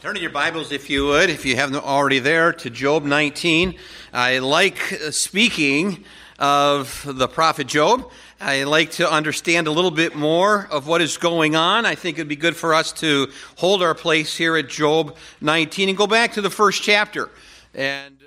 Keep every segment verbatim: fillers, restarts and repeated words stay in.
Turn to your Bibles, if you would, if you haven't already there, to Job nineteen. I like speaking of the prophet Job. I like to understand a little bit more of what is going on. I think it would be good for us to hold our place here at Job nineteen and go back to the first chapter. And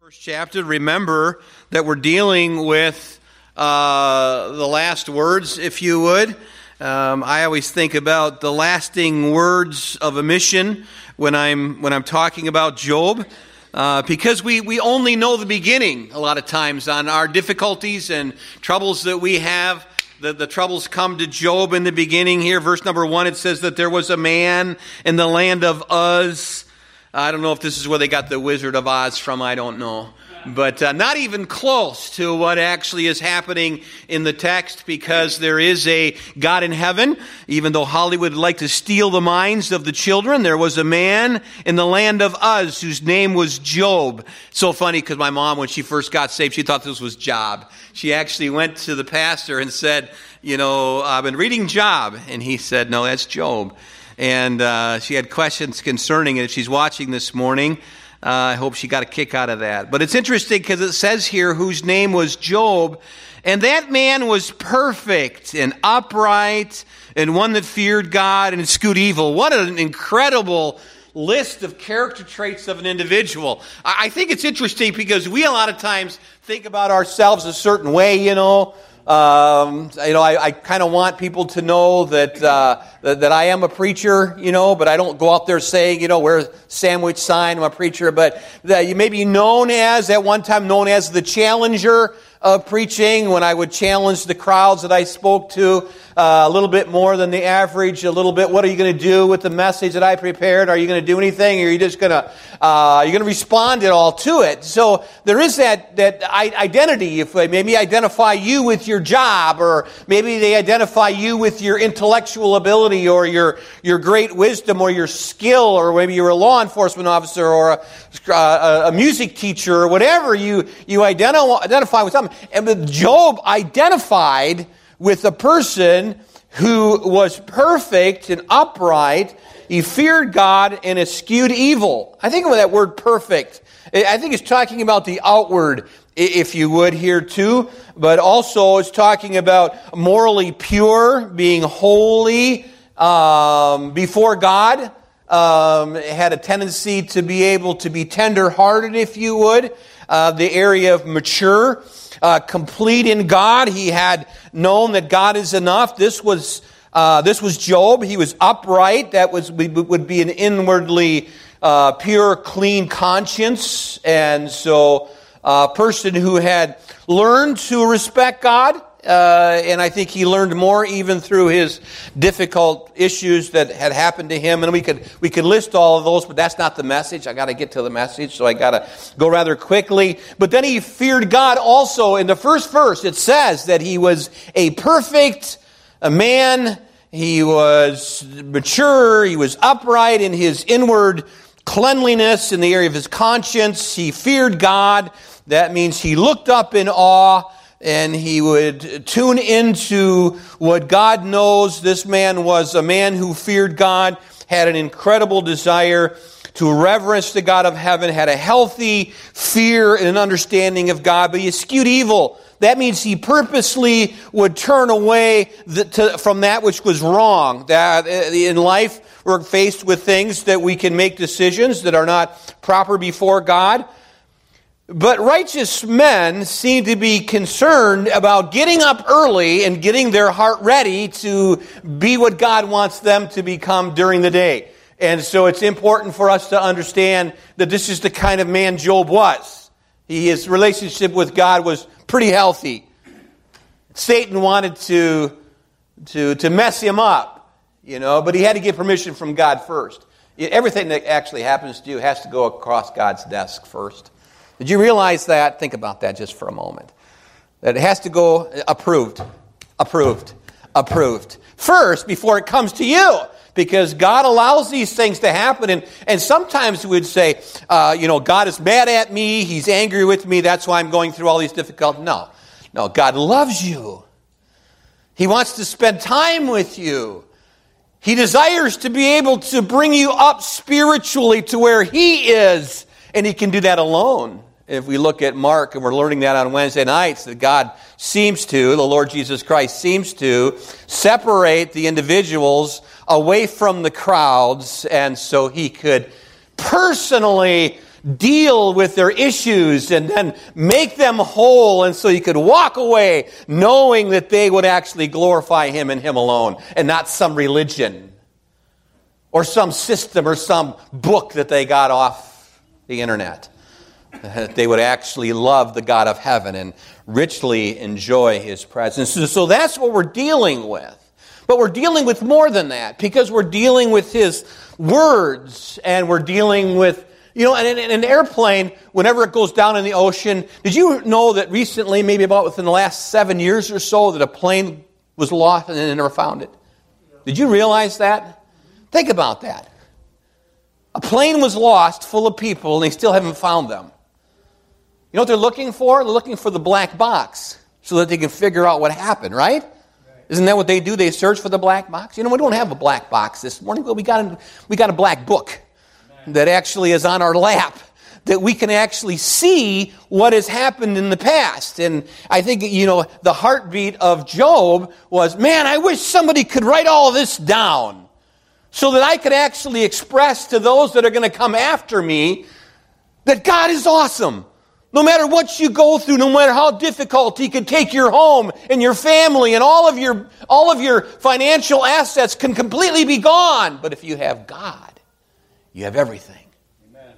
first chapter, remember that we're dealing with uh, the last words, if you would. Um, I always think about the lasting words of a mission when I'm when I'm talking about Job, uh, because we, we only know the beginning a lot of times on our difficulties and troubles that we have. The, the troubles come to Job in the beginning here. Verse number one, it says that there was a man in the land of Uz. I don't know if this is where they got the Wizard of Oz from, I don't know. But uh, not even close to what actually is happening in the text, because there is a God in heaven. Even though Hollywood would like to steal the minds of the children, there was a man in the land of Uz whose name was Job. So funny, because my mom, when she first got saved, she thought this was Job. She actually went to the pastor and said, you know, I've been reading Job. And he said, no, that's Job. And uh, she had questions concerning it. If she's watching this morning, Uh, I hope she got a kick out of that. But it's interesting because it says here whose name was Job, and that man was perfect and upright and one that feared God and eschewed evil. What an incredible list of character traits of an individual. I, I think it's interesting because we a lot of times think about ourselves a certain way, you know. Um, you know, I, I kind of want people to know that, uh, that that I am a preacher, you know, but I don't go out there saying, you know, wear a sandwich sign, I'm a preacher, but that you may be known as, at one time known as the challenger of preaching, when I would challenge the crowds that I spoke to uh, a little bit more than the average, a little bit. What are you going to do with the message that I prepared? Are you going to do anything? Or are you just going to uh, you're going to respond at all to it? So there is that that identity. If they maybe identify you with your job, or maybe they identify you with your intellectual ability, or your your great wisdom, or your skill, or maybe you're a law enforcement officer, or a, a, a music teacher, or whatever you you identi- identify with something. And Job identified with a person who was perfect and upright. He feared God and eschewed evil. I think of that word perfect. I think it's talking about the outward, if you would, here too. But also it's talking about morally pure, being holy um, before God. Um, had a tendency to be able to be tender-hearted, if you would. Uh, the area of mature. Uh, complete in God. He had known that God is enough. This was uh, this was Job. He was upright. That was would be an inwardly uh, pure, clean conscience. And so a person who had learned to respect God, uh, and I think he learned more even through his difficult issues that had happened to him. And we could we could list all of those, but that's not the message. I got to get to the message, so I got to go rather quickly. But then he feared God also. In the first verse, it says that he was a perfect a man. He was mature. He was upright in his inward cleanliness in the area of his conscience. He feared God. That means he looked up in awe. And he would tune into what God knows. This man was a man who feared God, had an incredible desire to reverence the God of heaven, had a healthy fear and an understanding of God, but he eschewed evil. That means he purposely would turn away the, to, from that which was wrong. That in life, we're faced with things that we can make decisions that are not proper before God. But righteous men seem to be concerned about getting up early and getting their heart ready to be what God wants them to become during the day. And so it's important for us to understand that this is the kind of man Job was. He, his relationship with God was pretty healthy. Satan wanted to, to, to mess him up, you know, but he had to get permission from God first. Everything that actually happens to you has to go across God's desk first. Did you realize that? Think about that just for a moment. That it has to go approved, approved, approved first before it comes to you, because God allows these things to happen. And, and sometimes we would say, uh, you know, God is mad at me. He's angry with me. That's why I'm going through all these difficult. No, no, God loves you. He wants to spend time with you. He desires to be able to bring you up spiritually to where he is, and he can do that alone. If we look at Mark, and we're learning that on Wednesday nights, that God seems to, the Lord Jesus Christ seems to, separate the individuals away from the crowds, and so he could personally deal with their issues and then make them whole, and so he could walk away knowing that they would actually glorify him and him alone, and not some religion or some system or some book that they got off the internet. That they would actually love the God of heaven and richly enjoy his presence. So that's what we're dealing with. But we're dealing with more than that, because we're dealing with his words, and we're dealing with, you know, and an airplane, whenever it goes down in the ocean, did you know that recently, maybe about within the last seven years or so, that a plane was lost and they never found it? Did you realize that? Think about that. A plane was lost full of people, and they still haven't found them. You know what they're looking for? They're looking for the black box so that they can figure out what happened, right? right? Isn't that what they do? They search for the black box. You know, we don't have a black box this morning, but we got a, we got a black book that actually is on our lap, that we can actually see what has happened in the past. And I think, you know, the heartbeat of Job was, man, I wish somebody could write all this down so that I could actually express to those that are going to come after me that God is awesome. No matter what you go through, no matter how difficult, he can take your home and your family and all of your all of your financial assets can completely be gone. But if you have God, you have everything. Amen.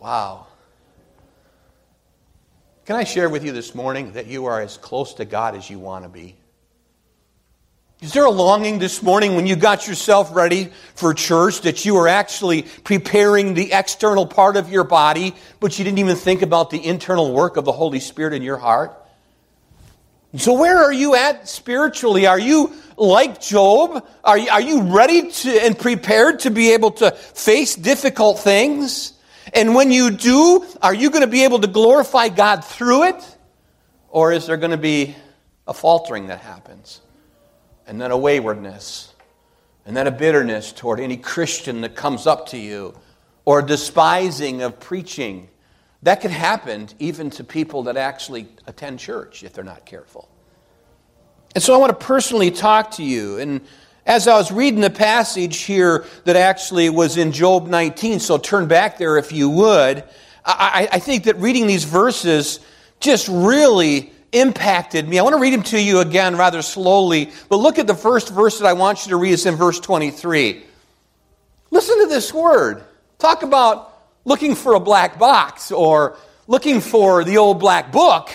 Wow. Can I share with you this morning that you are as close to God as you want to be? Is there a longing this morning when you got yourself ready for church that you were actually preparing the external part of your body, but you didn't even think about the internal work of the Holy Spirit in your heart? So where are you at spiritually? Are you like Job? Are you, are you ready to and prepared to be able to face difficult things? And when you do, are you going to be able to glorify God through it? Or is there going to be a faltering that happens? And then a waywardness, and then a bitterness toward any Christian that comes up to you, or a despising of preaching. That could happen even to people that actually attend church if they're not careful. And so I want to personally talk to you. And as I was reading the passage here that actually was in Job nineteen, so turn back there if you would, I, I think that reading these verses just really impacted me. I want to read them to you again rather slowly, but look at the first verse that I want you to read. It's in verse twenty-three. Listen to this word. Talk about looking for a black box or looking for the old black book.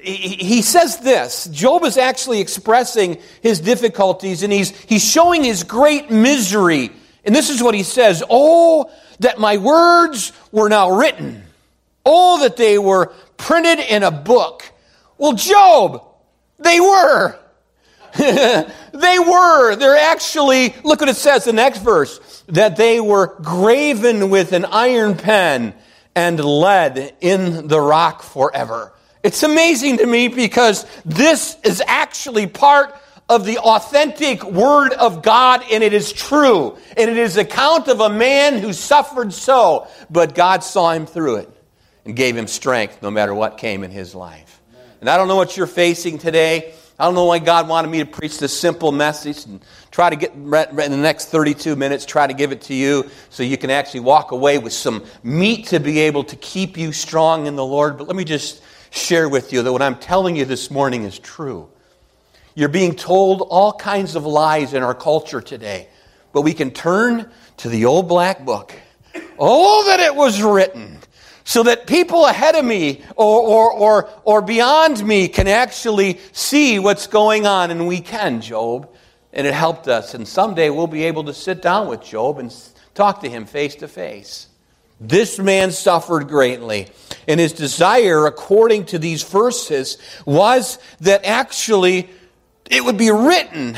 He says this. Job is actually expressing his difficulties, and he's, he's showing his great misery. And this is what he says, "Oh, that my words were now written. Oh, that they were printed in a book." Well, Job, they were. they were. They're actually, look what it says in the next verse, that they were graven with an iron pen and lead in the rock forever. It's amazing to me because this is actually part of the authentic Word of God, and it is true. And it is the account of a man who suffered so, but God saw him through it and gave him strength no matter what came in his life. And I don't know what you're facing today. I don't know why God wanted me to preach this simple message and try to get in the next thirty-two minutes, try to give it to you so you can actually walk away with some meat to be able to keep you strong in the Lord. But let me just share with you that what I'm telling you this morning is true. You're being told all kinds of lies in our culture today, but we can turn to the old black book. Oh, that it was written, so that people ahead of me or, or or or beyond me can actually see what's going on. And we can, Job. And it helped us. And someday we'll be able to sit down with Job and talk to him face to face. This man suffered greatly. And his desire, according to these verses, was that actually it would be written.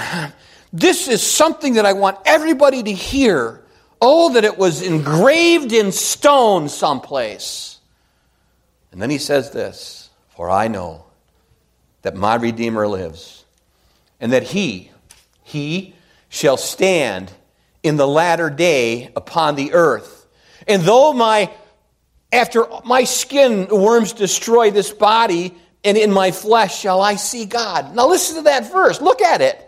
This is something that I want everybody to hear. Oh, that it was engraved in stone someplace. And then he says this, "For I know that my Redeemer lives, and that he, he shall stand in the latter day upon the earth. And though my after my skin worms destroy this body, and in my flesh shall I see God. Now listen to that verse. Look at it.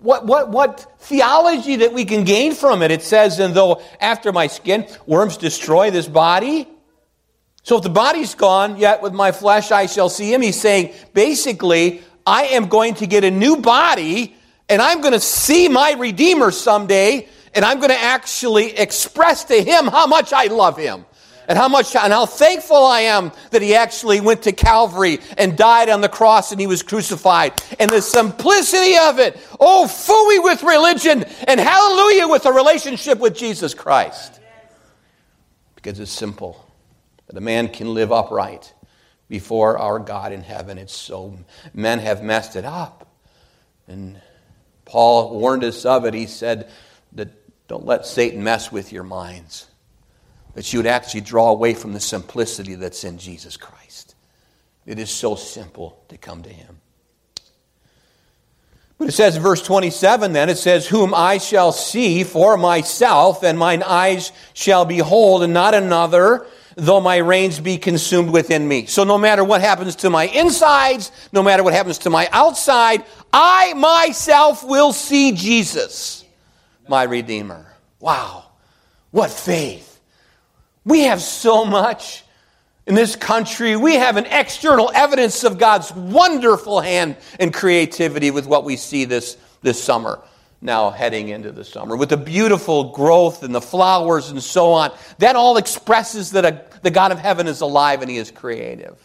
What, what, what theology that we can gain from it. It says, and though after my skin, worms destroy this body. So if the body's gone, yet with my flesh I shall see him. He's saying, basically, I am going to get a new body, and I'm going to see my Redeemer someday, and I'm going to actually express to him how much I love him. And how much and how thankful I am that he actually went to Calvary and died on the cross and he was crucified. And the simplicity of it. Oh, phooey with religion and hallelujah with a relationship with Jesus Christ. Because it's simple. That a man can live upright before our God in heaven. It's so men have messed it up. And Paul warned us of it. He said that don't let Satan mess with your minds. That you would actually draw away from the simplicity that's in Jesus Christ. It is so simple to come to him. But it says in verse twenty-seven then, it says, whom I shall see for myself, and mine eyes shall behold, and not another, though my reins be consumed within me. So no matter what happens to my insides, no matter what happens to my outside, I myself will see Jesus, my Redeemer. Wow, what faith. We have so much in this country. We have an external evidence of God's wonderful hand and creativity with what we see this, this summer, now heading into the summer, with the beautiful growth and the flowers and so on. That all expresses that a, the God of heaven is alive and he is creative.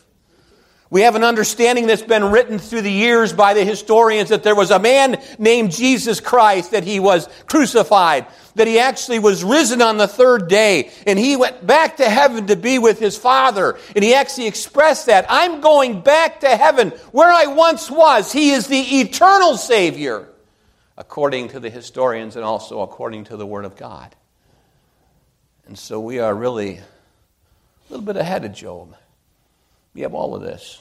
We have an understanding that's been written through the years by the historians that there was a man named Jesus Christ, that he was crucified, that he actually was risen on the third day, and he went back to heaven to be with his Father, and he actually expressed that. I'm going back to heaven where I once was. He is the eternal Savior, according to the historians and also according to the Word of God. And so we are really a little bit ahead of Job. We have all of this.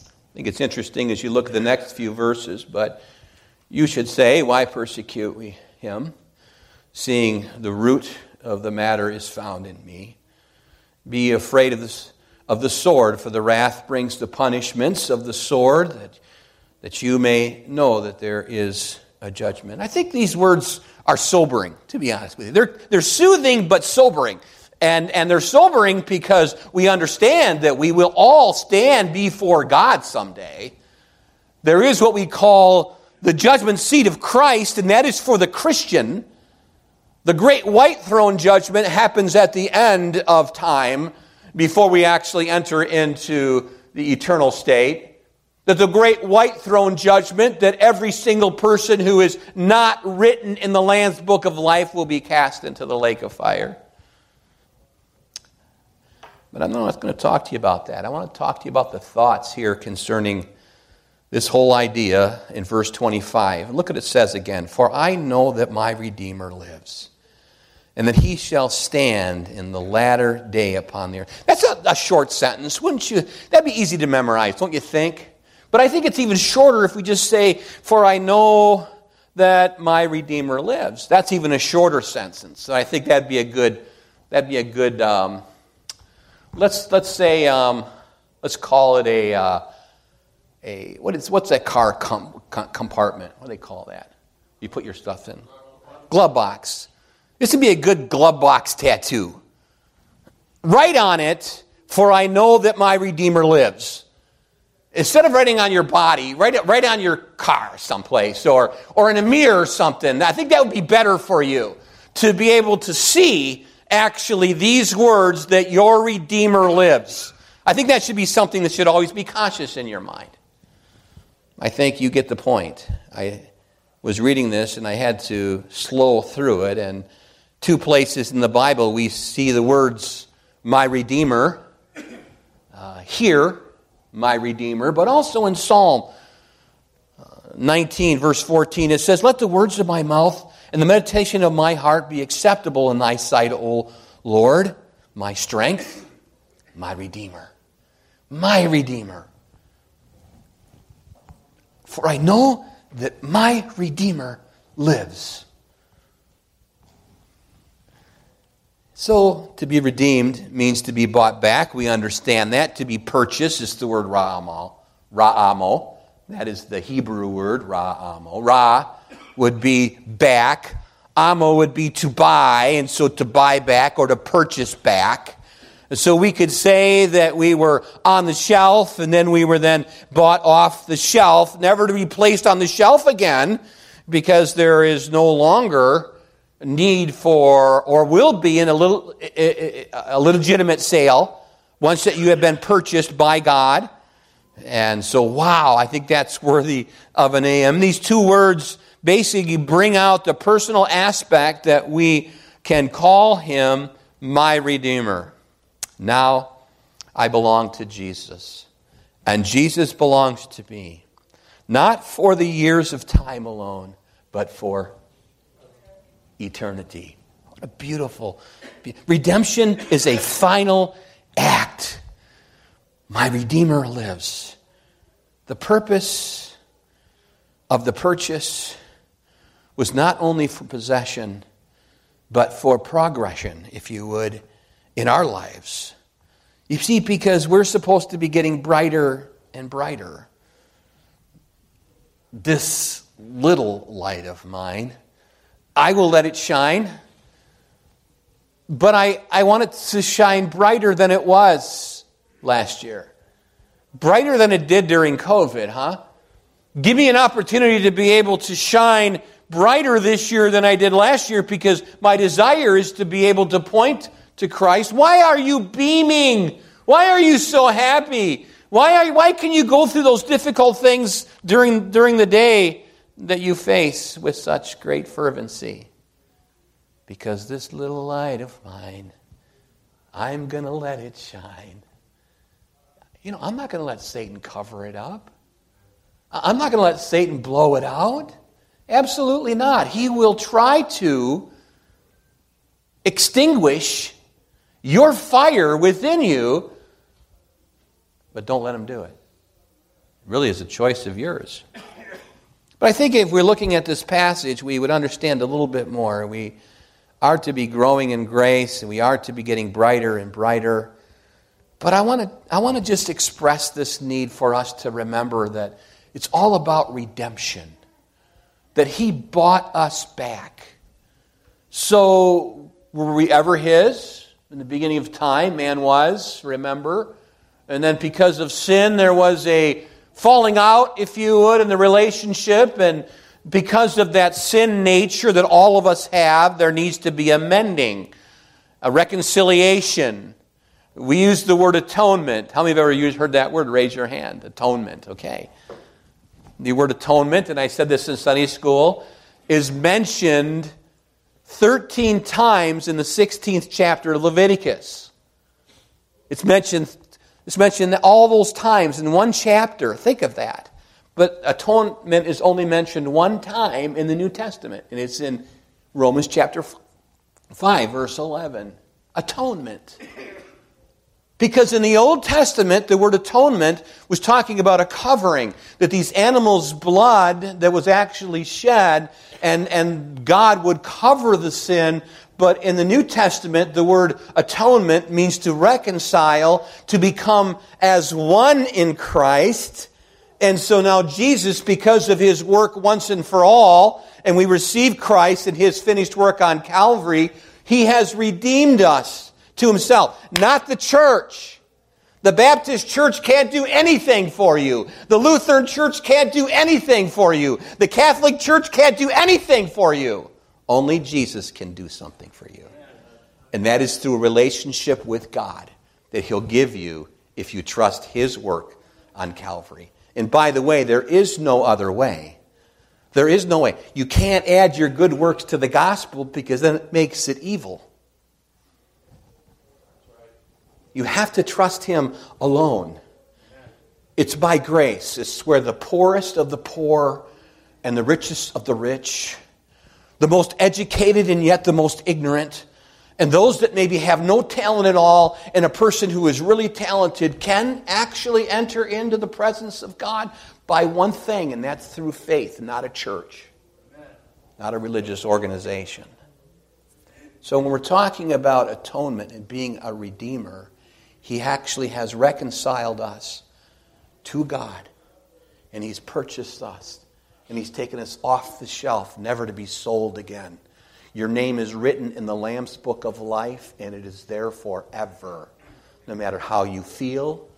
I think it's interesting as you look at the next few verses, but you should say, why persecute we him? Seeing the root of the matter is found in me. Be afraid of, this, of the sword, for the wrath brings the punishments of the sword, that, that you may know that there is a judgment. I think these words are sobering, to be honest with you. They're, they're soothing but sobering. And and they're sobering because we understand that we will all stand before God someday. There is what we call the judgment seat of Christ, and that is for the Christian. The great white throne judgment happens at the end of time before we actually enter into the eternal state. That the great white throne judgment, that every single person who is not written in the Lamb's Book of Life will be cast into the lake of fire. But I'm not going to talk to you about that. I want to talk to you about the thoughts here concerning this whole idea in verse twenty-five. Look at what it says again. For I know that my Redeemer lives, and that he shall stand in the latter day upon the earth. That's a, a short sentence, wouldn't you? That'd be easy to memorize, don't you think? But I think it's even shorter if we just say, for I know that my Redeemer lives. That's even a shorter sentence. So I think that'd be a good, that'd be a good, um, Let's let's say um, let's call it a uh, a what is what's that car com, com, compartment? What do they call that? You put your stuff in glove box. This would be a good glove box tattoo. Write on it, for I know that my Redeemer lives. Instead of writing on your body, write it right on your car someplace or or in a mirror or something. I think that would be better for you to be able to see. Actually, these words that your Redeemer lives. I think that should be something that should always be conscious in your mind. I think you get the point. I was reading this and I had to slow through it. And two places in the Bible we see the words, my Redeemer, uh, here, my Redeemer, but also in Psalm nineteen, verse fourteen, it says, let the words of my mouth and the meditation of my heart be acceptable in thy sight, O Lord, my strength, my Redeemer, my Redeemer. For I know that my Redeemer lives. So to be redeemed means to be bought back. We understand that. To be purchased is the word ra'amo. Ra'amo. That is the Hebrew word, ra'amo. Ra would be back. Amo would be to buy, and so to buy back or to purchase back. So we could say that we were on the shelf, and then we were then bought off the shelf, never to be placed on the shelf again, because there is no longer need for, or will be in a little a legitimate sale, once that you have been purchased by God. And so, wow, I think that's worthy of an amen. These two words basically bring out the personal aspect that we can call him my Redeemer. Now I belong to Jesus, and Jesus belongs to me, not for the years of time alone, but for eternity. What a beautiful, redemption is a final act. My Redeemer lives. The purpose of the purchase was not only for possession, but for progression, if you would, in our lives. You see, because we're supposed to be getting brighter and brighter. This little light of mine, I will let it shine, but I, I want it to shine brighter than it was last year. Brighter than it did during COVID, huh? Give me an opportunity to be able to shine brighter this year than I did last year, because my desire is to be able to point to Christ. Why are you beaming? Why are you so happy? Why are you, why can you go through those difficult things during during the day that you face with such great fervency? Because this little light of mine, I'm going to let it shine. You know, I'm not going to let Satan cover it up. I'm not going to let Satan blow it out. Absolutely not. He will try to extinguish your fire within you, but don't let him do it. It really is a choice of yours. But I think if we're looking at this passage, we would understand a little bit more. We are to be growing in grace, and we are to be getting brighter and brighter. But I want to I want to just express this need for us to remember that it's all about redemption, that he bought us back. So were we ever his? In the beginning of time, man was, remember? And then because of sin, there was a falling out, if you would, in the relationship. And because of that sin nature that all of us have, there needs to be a mending, a reconciliation. We use the word atonement. How many of you have ever used, heard that word? Raise your hand. Atonement, okay. The word atonement, and I said this in Sunday school, is mentioned thirteen times in the sixteenth chapter of Leviticus. It's mentioned, it's mentioned all those times in one chapter. Think of that. But atonement is only mentioned one time in the New Testament, and it's in Romans chapter five, verse eleven. Atonement. Because in the Old Testament, the word atonement was talking about a covering, that these animals' blood that was actually shed, and, and God would cover the sin. But in the New Testament, the word atonement means to reconcile, to become as one in Christ. And so now Jesus, because of his work once and for all, and we receive Christ and his finished work on Calvary, he has redeemed us to himself, not the church. The Baptist church can't do anything for you. The Lutheran church can't do anything for you. The Catholic church can't do anything for you. Only Jesus can do something for you. And that is through a relationship with God that he'll give you if you trust his work on Calvary. And by the way, there is no other way. There is no way. You can't add your good works to the gospel, because then it makes it evil. You have to trust him alone. It's by grace. It's where the poorest of the poor and the richest of the rich, the most educated and yet the most ignorant, and those that maybe have no talent at all, and a person who is really talented can actually enter into the presence of God by one thing, and that's through faith, not a church. not a religious organization. So when we're talking about atonement and being a redeemer, he actually has reconciled us to God, and he's purchased us, and he's taken us off the shelf, never to be sold again. Your name is written in the Lamb's Book of Life, and it is there forever, no matter how you feel,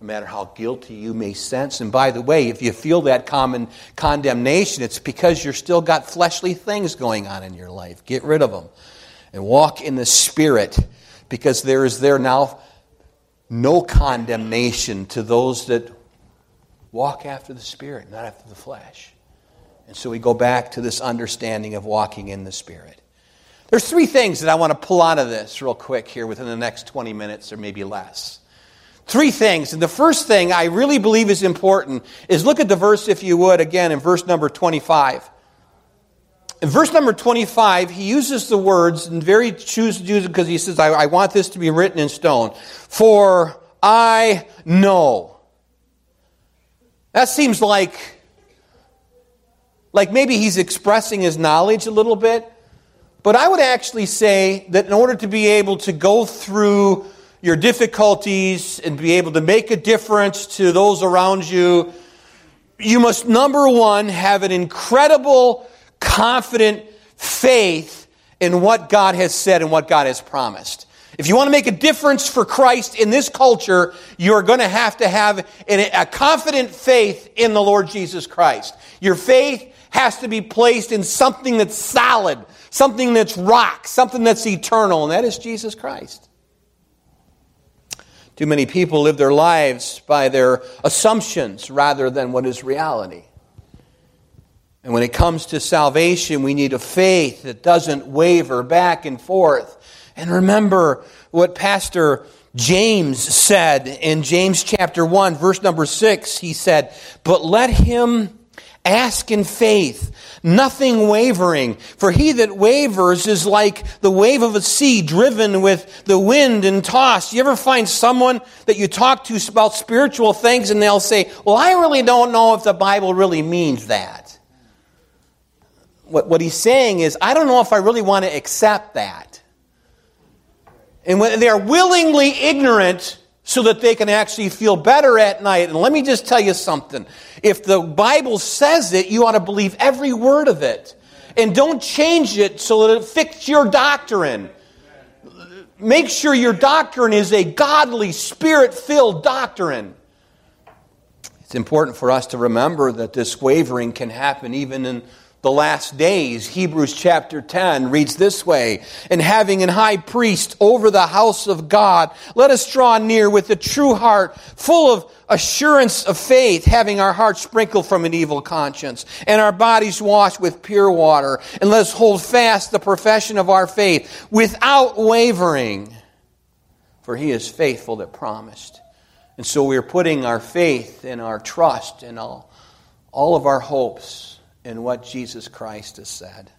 no matter how guilty you may sense. And by the way, if you feel that common condemnation, it's because you're still got fleshly things going on in your life. Get rid of them and walk in the Spirit, because there is there now no condemnation to those that walk after the Spirit, not after the flesh. And so we go back to this understanding of walking in the Spirit. There's three things that I want to pull out of this real quick here within the next twenty minutes or maybe less. Three things. And the first thing I really believe is important is look at the verse, if you would, again, in verse number twenty-five. In verse number twenty-five, he uses the words, and very choose to use it because he says, I, I want this to be written in stone. For I know. That seems like, like maybe he's expressing his knowledge a little bit. But I would actually say that in order to be able to go through your difficulties and be able to make a difference to those around you, you must, number one, have an incredible, confident faith in what God has said and what God has promised. If you want to make a difference for Christ in this culture, you're going to have to have a confident faith in the Lord Jesus Christ. Your faith has to be placed in something that's solid, something that's rock, something that's eternal, and that is Jesus Christ. Too many people live their lives by their assumptions rather than what is reality. And when it comes to salvation, we need a faith that doesn't waver back and forth. And remember what Pastor James said in James chapter one, verse number six. He said, "But let him ask in faith, nothing wavering. For he that wavers is like the wave of a sea driven with the wind and tossed." You ever find someone that you talk to about spiritual things and they'll say, "Well, I really don't know if the Bible really means that." What, what he's saying is, I don't know if I really want to accept that. And when they are willingly ignorant so that they can actually feel better at night. And let me just tell you something. If the Bible says it, you ought to believe every word of it. And don't change it so that it fits your doctrine. Make sure your doctrine is a godly, Spirit-filled doctrine. It's important for us to remember that this wavering can happen even in the last days. Hebrews chapter ten reads this way, "And having an high priest over the house of God, let us draw near with a true heart, full of assurance of faith, having our hearts sprinkled from an evil conscience, and our bodies washed with pure water, and let us hold fast the profession of our faith without wavering, for he is faithful that promised." And so we are putting our faith and our trust and all, all of our hopes in what Jesus Christ has said.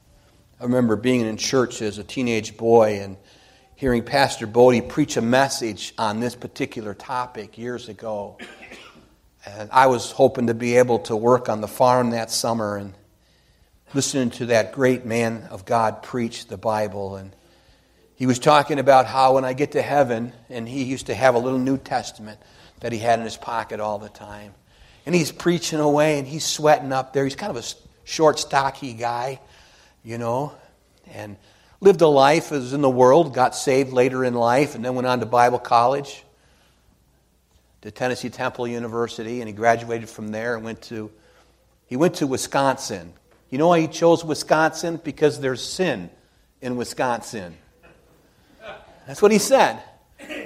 I remember being in church as a teenage boy and hearing Pastor Bodie preach a message on this particular topic years ago. And I was hoping to be able to work on the farm that summer and listening to that great man of God preach the Bible. And he was talking about how when I get to heaven, and he used to have a little New Testament that he had in his pocket all the time. And he's preaching away and he's sweating up there. He's kind of a short, stocky guy, you know, and lived a life as in the world, got saved later in life, and then went on to Bible college, to Tennessee Temple University, and he graduated from there and went to, he went to Wisconsin. You know why he chose Wisconsin? Because there's sin in Wisconsin. That's what he said.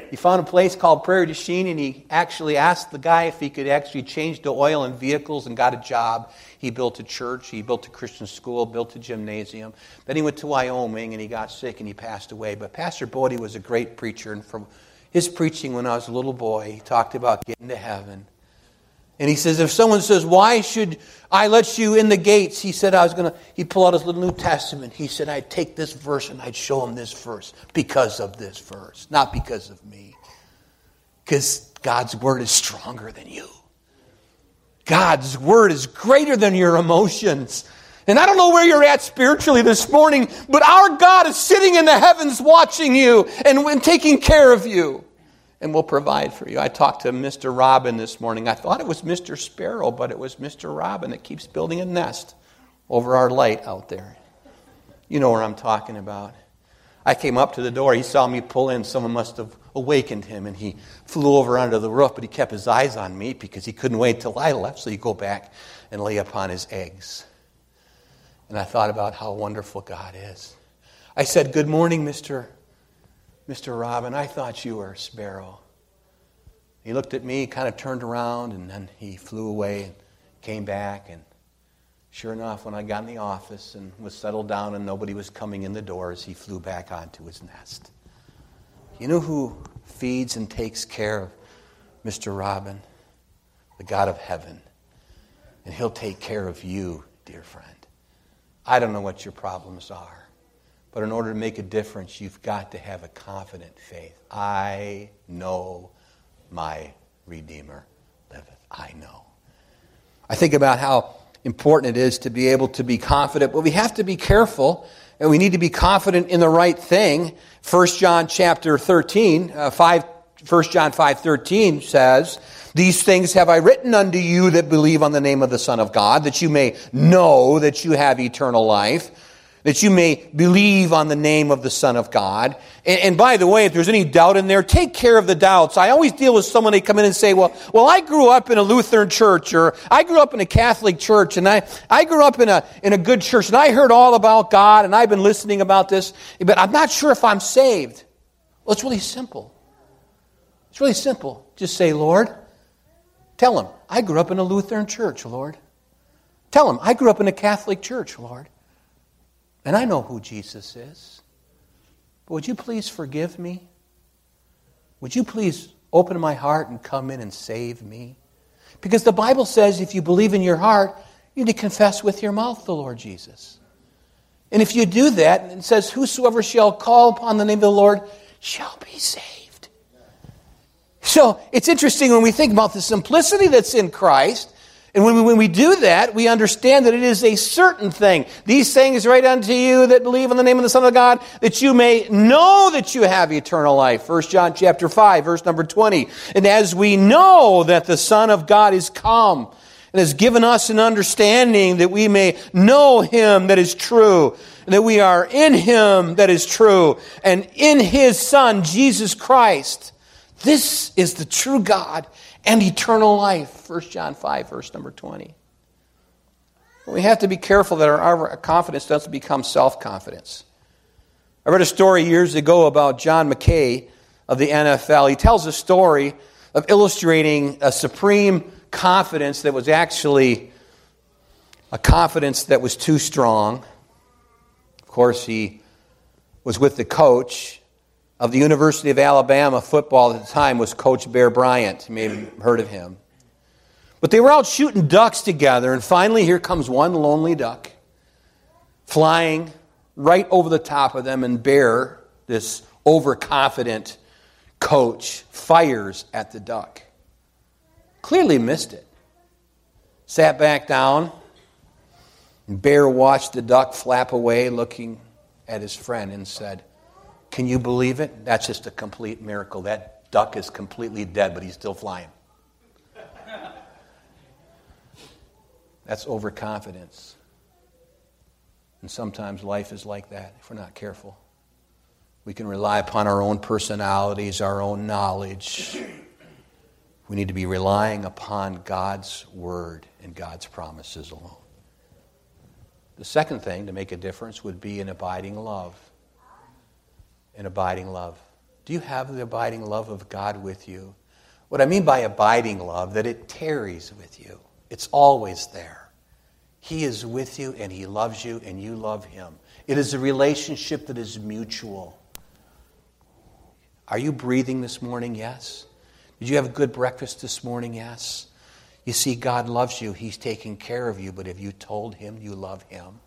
He found a place called Prairie du Chien, and he actually asked the guy if he could actually change the oil in vehicles and got a job. He built a church, he built a Christian school, built a gymnasium. Then he went to Wyoming, and he got sick, and he passed away. But Pastor Bodie was a great preacher, and from his preaching when I was a little boy, he talked about getting to heaven. And he says, if someone says, "Why should I let you in the gates?" He said, I was going to, he'd pull out his little New Testament. He said, I'd take this verse and I'd show him this verse because of this verse, not because of me. Because God's word is stronger than you. God's word is greater than your emotions. And I don't know where you're at spiritually this morning, but our God is sitting in the heavens watching you and, and taking care of you and will provide for you. I talked to Mister Robin this morning. I thought it was Mister Sparrow, but it was Mister Robin that keeps building a nest over our light out there. You know where I'm talking about. I came up to the door. He saw me pull in. Someone must have awakened him, and he flew over onto the roof, but he kept his eyes on me because he couldn't wait till I left, so he'd go back and lay upon his eggs. And I thought about how wonderful God is. I said, "Good morning, Mr. Mr. Robin. I thought you were a sparrow." He looked at me, kind of turned around, and then he flew away and came back. And sure enough, when I got in the office and was settled down and nobody was coming in the doors, he flew back onto his nest. You know who feeds and takes care of Mister Robin? The God of heaven. And he'll take care of you, dear friend. I don't know what your problems are, but in order to make a difference, you've got to have a confident faith. I know my Redeemer liveth. I know. I think about how important it is to be able to be confident, but we have to be careful, and we need to be confident in the right thing. First John chapter thirteen, uh, five, First John five thirteen says, "These things have I written unto you that believe on the name of the Son of God, that you may know that you have eternal life, that you may believe on the name of the Son of God." And, and by the way, if there's any doubt in there, take care of the doubts. I always deal with someone, they come in and say, well, well, I grew up in a Lutheran church, or I grew up in a Catholic church, and I, I grew up in a, in a good church, and I heard all about God, and I've been listening about this, but I'm not sure if I'm saved. Well, it's really simple. It's really simple. Just say, Lord, tell him, I grew up in a Lutheran church, Lord. Tell him, I grew up in a Catholic church, Lord. And I know who Jesus is. But would you please forgive me? Would you please open my heart and come in and save me? Because the Bible says if you believe in your heart, you need to confess with your mouth the Lord Jesus. And if you do that, it says, whosoever shall call upon the name of the Lord shall be saved. So it's interesting when we think about the simplicity that's in Christ. And when we, when we do that, we understand that it is a certain thing. These things write unto you that believe in the name of the Son of God, that you may know that you have eternal life. First John chapter five, verse number twenty. And as we know that the Son of God is come and has given us an understanding that we may know him that is true, and that we are in him that is true, and in his Son, Jesus Christ. This is the true God and eternal life. First John five, verse number twenty. But we have to be careful that our, our confidence doesn't become self-confidence. I read a story years ago about John McKay of the N F L. He tells a story of illustrating a supreme confidence that was actually a confidence that was too strong. Of course, he was with the coach of the University of Alabama football at the time, was Coach Bear Bryant. You may have heard of him. But they were out shooting ducks together, and finally here comes one lonely duck flying right over the top of them, and Bear, this overconfident coach, fires at the duck. Clearly missed it. Sat back down, and Bear watched the duck flap away, looking at his friend, and said, "Can you believe it? That's just a complete miracle. That duck is completely dead, but he's still flying." That's overconfidence. And sometimes life is like that if we're not careful. We can rely upon our own personalities, our own knowledge. We need to be relying upon God's word and God's promises alone. The second thing to make a difference would be an abiding love. An abiding love. Do you have the abiding love of God with you? What I mean by abiding love, that it tarries with you. It's always there. He is with you and he loves you and you love him. It is a relationship that is mutual. Are you breathing this morning? Yes. Did you have a good breakfast this morning? Yes. You see, God loves you. He's taking care of you, but have you told him you love him?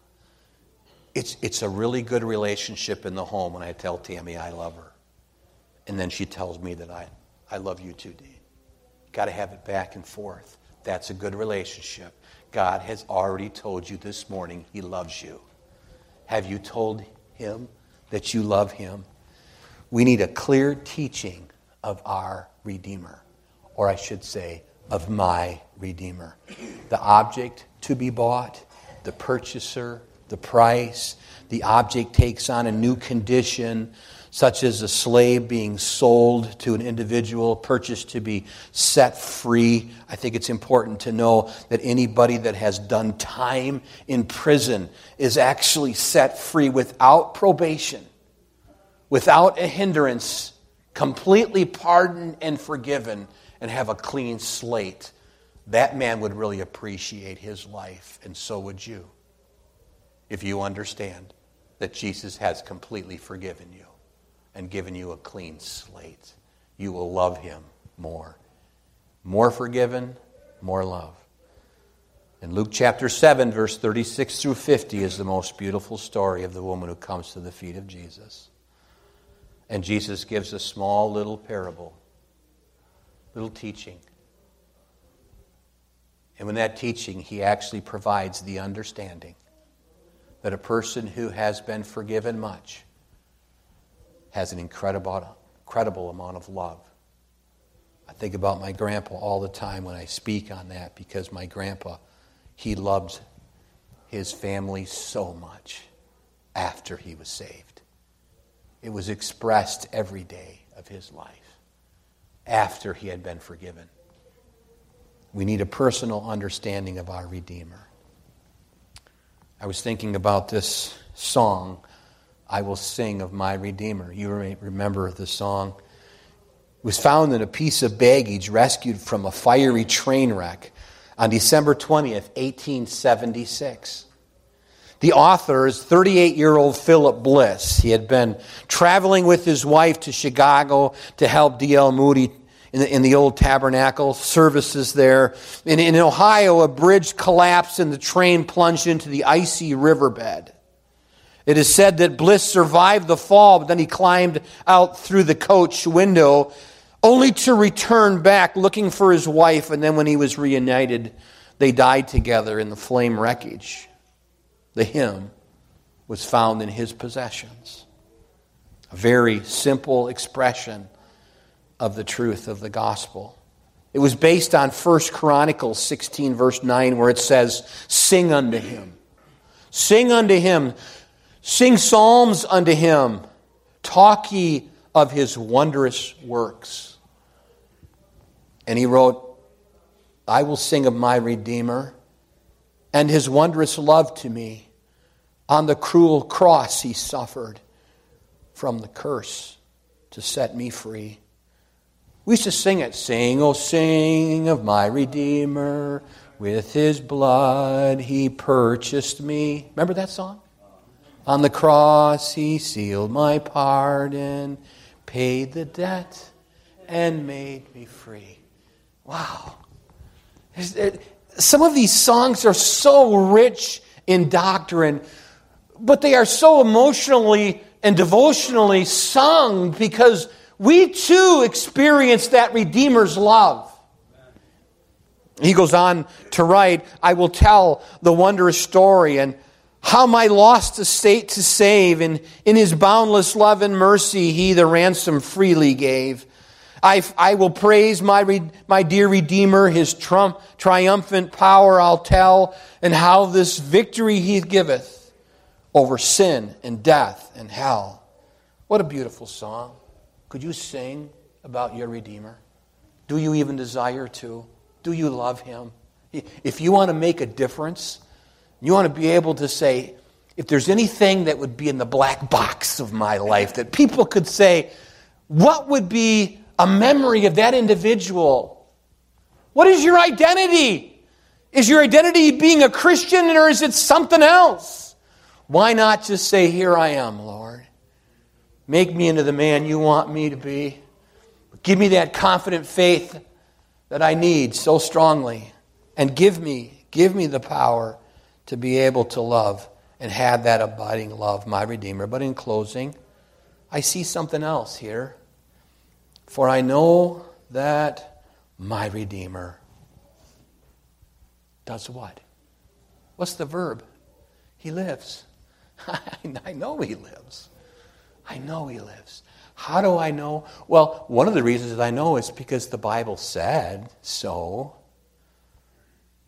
It's it's a really good relationship in the home when I tell Tammy I love her. And then she tells me that I, I love you too, Dean. Got to have it back and forth. That's a good relationship. God has already told you this morning he loves you. Have you told him that you love him? We need a clear teaching of our Redeemer, or I should say, of my Redeemer. The object to be bought, the purchaser, the price. The object takes on a new condition, such as a slave being sold to an individual, purchased to be set free. I think it's important to know that anybody that has done time in prison is actually set free without probation, without a hindrance, completely pardoned and forgiven, and have a clean slate. That man would really appreciate his life, and so would you, if you understand that Jesus has completely forgiven you and given you a clean slate. You will love him more. More forgiven, more love. And Luke chapter seven, verse thirty-six through fifty is the most beautiful story of the woman who comes to the feet of Jesus. And Jesus gives a small little parable, little teaching. And in that teaching, he actually provides the understanding that a person who has been forgiven much has an incredible, incredible amount of love. I think about my grandpa all the time when I speak on that, because my grandpa, he loved his family so much after he was saved. It was expressed every day of his life after he had been forgiven. We need a personal understanding of our Redeemer. I was thinking about this song, I Will Sing of My Redeemer. You remember the song. It was found in a piece of baggage rescued from a fiery train wreck on December twentieth, eighteen seventy-six. The author is thirty-eight-year-old Philip Bliss. He had been traveling with his wife to Chicago to help D L. Moody In the, in the old tabernacle services there. In, in Ohio, a bridge collapsed and the train plunged into the icy riverbed. It is said that Bliss survived the fall, but then he climbed out through the coach window only to return back looking for his wife. And then when he was reunited, they died together in the flame wreckage. The hymn was found in his possessions. A very simple expression of the truth of the gospel. It was based on First Chronicles sixteen, verse nine, where it says, "Sing unto him. Sing unto him. Sing psalms unto him. Talk ye of his wondrous works." And he wrote, "I will sing of my Redeemer and his wondrous love to me. On the cruel cross he suffered from the curse to set me free." We used to sing it, "Sing, oh sing of my Redeemer, with his blood he purchased me." Remember that song? "On the cross he sealed my pardon, paid the debt, and made me free." Wow. Some of these songs are so rich in doctrine, but they are so emotionally and devotionally sung because we too experience that Redeemer's love. He goes on to write, "I will tell the wondrous story and how my lost estate to save, and in his boundless love and mercy he the ransom freely gave. I, I will praise my, my dear Redeemer, his trump, triumphant power I'll tell, and how this victory he giveth over sin and death and hell." What a beautiful song. Could you sing about your Redeemer? Do you even desire to? Do you love him? If you want to make a difference, you want to be able to say, if there's anything that would be in the black box of my life that people could say, what would be a memory of that individual? What is your identity? Is your identity being a Christian, or is it something else? Why not just say, "Here I am, Lord. Make me into the man you want me to be. Give me that confident faith that I need so strongly. And give me, give me the power to be able to love and have that abiding love, my Redeemer." But in closing, I see something else here. "For I know that my Redeemer" does what? What's the verb? He lives. I know he lives. I know he lives. How do I know? Well, one of the reasons that I know is because the Bible said so.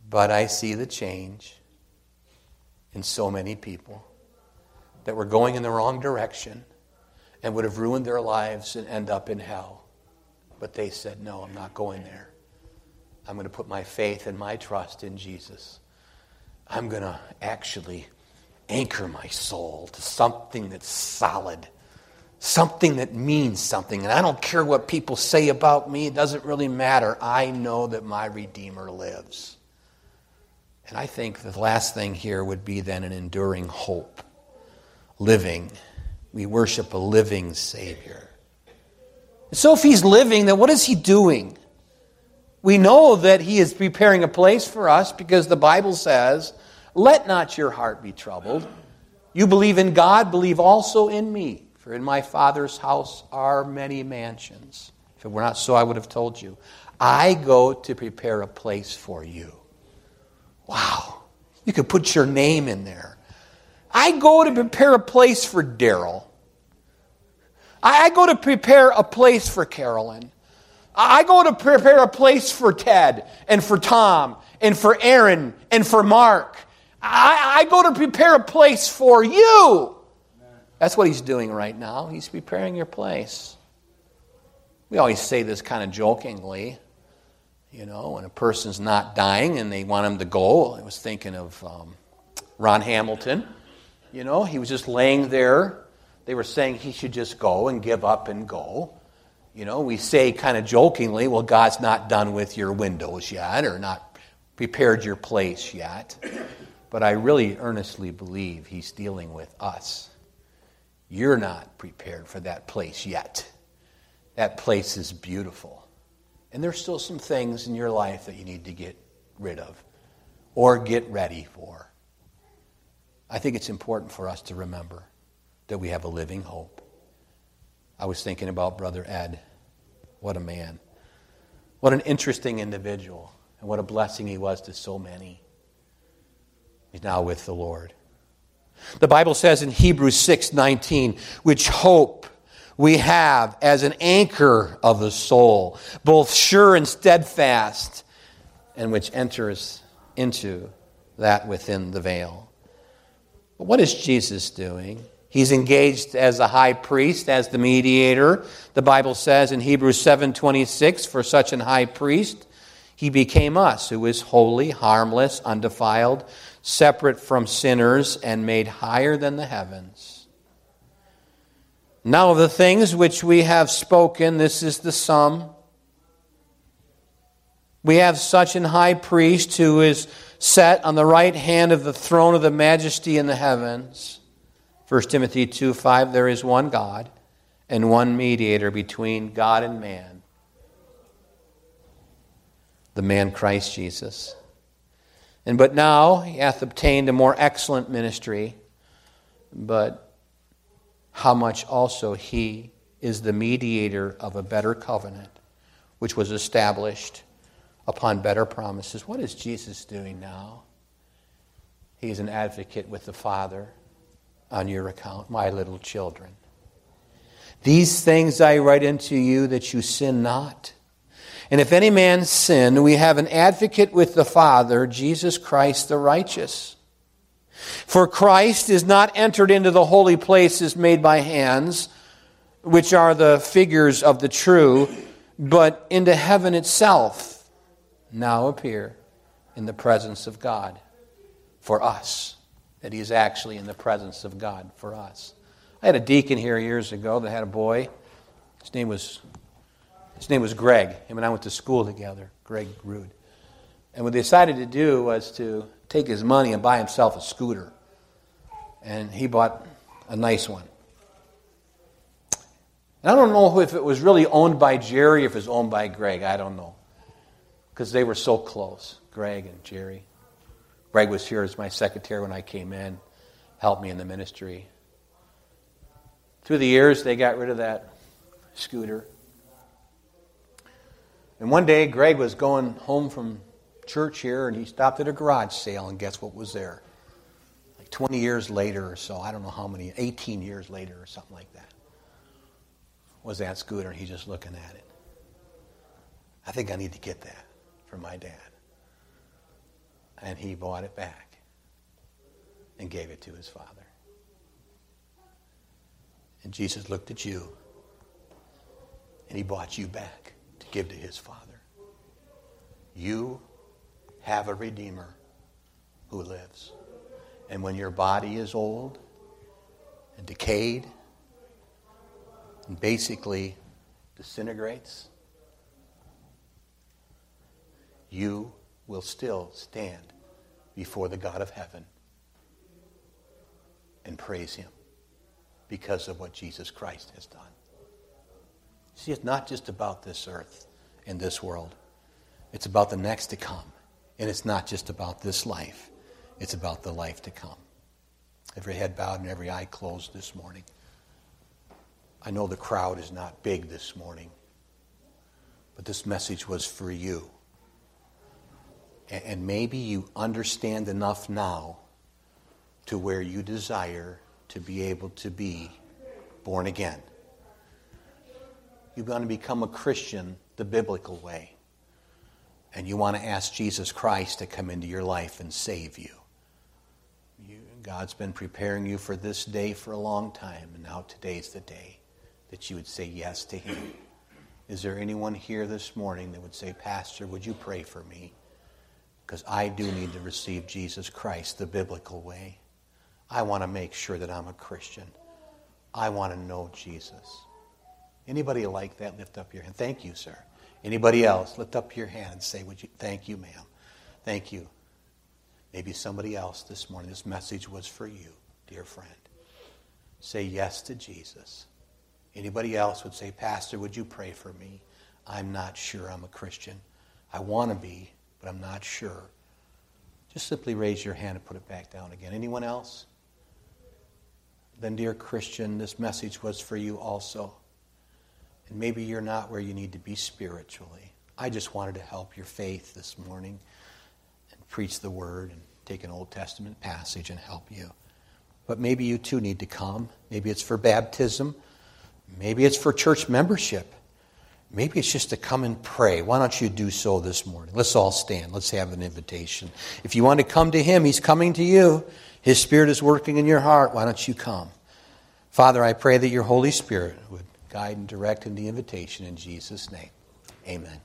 But I see the change in so many people that were going in the wrong direction and would have ruined their lives and end up in hell. But they said, no, I'm not going there. I'm going to put my faith and my trust in Jesus. I'm going to actually anchor my soul to something that's solid, something that means something. And I don't care what people say about me. It doesn't really matter. I know that my Redeemer lives. And I think the last thing here would be then an enduring hope. Living. We worship a living Savior. And so if he's living, then what is he doing? We know that he is preparing a place for us because the Bible says, let not your heart be troubled. You believe in God, believe also in me. For in my Father's house are many mansions. If it were not so, I would have told you. I go to prepare a place for you. Wow. You could put your name in there. I go to prepare a place for Daryl. I go to prepare a place for Carolyn. I go to prepare a place for Ted and for Tom and for Aaron and for Mark. I, I go to prepare a place for you. That's what he's doing right now. He's preparing your place. We always say this kind of jokingly. You know, when a person's not dying and they want him to go. I was thinking of um, Ron Hamilton. You know, he was just laying there. They were saying he should just go and give up and go. You know, we say kind of jokingly, well, God's not done with your windows yet or not prepared your place yet. But I really earnestly believe he's dealing with us. You're not prepared for that place yet. That place is beautiful. And there's still some things in your life that you need to get rid of or get ready for. I think it's important for us to remember that we have a living hope. I was thinking about Brother Ed. What a man. What an interesting individual. And what a blessing he was to so many. He's now with the Lord. The Bible says in Hebrews six nineteen, which hope we have as an anchor of the soul, both sure and steadfast, and which enters into that within the veil. But what is Jesus doing? He's engaged as a high priest, as the mediator. The Bible says in Hebrews seven twenty-six, for such an high priest, he became us, who is holy, harmless, undefiled, separate from sinners, and made higher than the heavens. Now of the things which we have spoken, this is the sum. We have such an high priest who is set on the right hand of the throne of the majesty in the heavens. First Timothy two five, there is one God and one mediator between God and man, the man Christ Jesus. And but now he hath obtained a more excellent ministry, but how much also he is the mediator of a better covenant, which was established upon better promises. What is Jesus doing now? He is an advocate with the Father on your account, my little children. These things I write unto you that you sin not. And if any man sin, we have an advocate with the Father, Jesus Christ the righteous. For Christ is not entered into the holy places made by hands, which are the figures of the true, but into heaven itself, now appear in the presence of God for us. That he is actually in the presence of God for us. I had a deacon here years ago that had a boy. His name was... His name was Greg. Him and I went to school together, Greg Rude. And what they decided to do was to take his money and buy himself a scooter. And he bought a nice one. And I don't know if it was really owned by Jerry or if it was owned by Greg. I don't know. Because they were so close, Greg and Jerry. Greg was here as my secretary when I came in, helped me in the ministry. Through the years, they got rid of that scooter. And one day, Greg was going home from church here, and he stopped at a garage sale, and guess what was there? Like twenty years later or so, I don't know how many, eighteen years later or something like that, was that scooter, and he's just looking at it. I think I need to get that for my dad. And he bought it back and gave it to his father. And Jesus looked at you, and he bought you back to give to his father. You have a Redeemer who lives. And when your body is old and decayed and basically disintegrates, you will still stand before the God of heaven and praise him because of what Jesus Christ has done. See, it's not just about this earth and this world. It's about the next to come. And it's not just about this life. It's about the life to come. Every head bowed and every eye closed this morning. I know the crowd is not big this morning, but this message was for you. And maybe you understand enough now to where you desire to be able to be born again. You're going to become a Christian the biblical way. And you want to ask Jesus Christ to come into your life and save you. you. God's been preparing you for this day for a long time, and now today's the day that you would say yes to him. Is there anyone here this morning that would say, Pastor, would you pray for me? Because I do need to receive Jesus Christ the biblical way. I want to make sure that I'm a Christian. I want to know Jesus. Anybody like that, lift up your hand. Thank you, sir. Anybody else, lift up your hand and say, "Would you? Thank you, ma'am. Thank you." Maybe somebody else this morning. This message was for you, dear friend. Say yes to Jesus. Anybody else would say, Pastor, would you pray for me? I'm not sure I'm a Christian. I want to be, but I'm not sure. Just simply raise your hand and put it back down again. Anyone else? Then, dear Christian, this message was for you also. And maybe you're not where you need to be spiritually. I just wanted to help your faith this morning and preach the word and take an Old Testament passage and help you. But maybe you too need to come. Maybe it's for baptism. Maybe it's for church membership. Maybe it's just to come and pray. Why don't you do so this morning? Let's all stand. Let's have an invitation. If you want to come to him, he's coming to you. His Spirit is working in your heart. Why don't you come? Father, I pray that your Holy Spirit would guide and direct in the invitation in Jesus' name. Amen.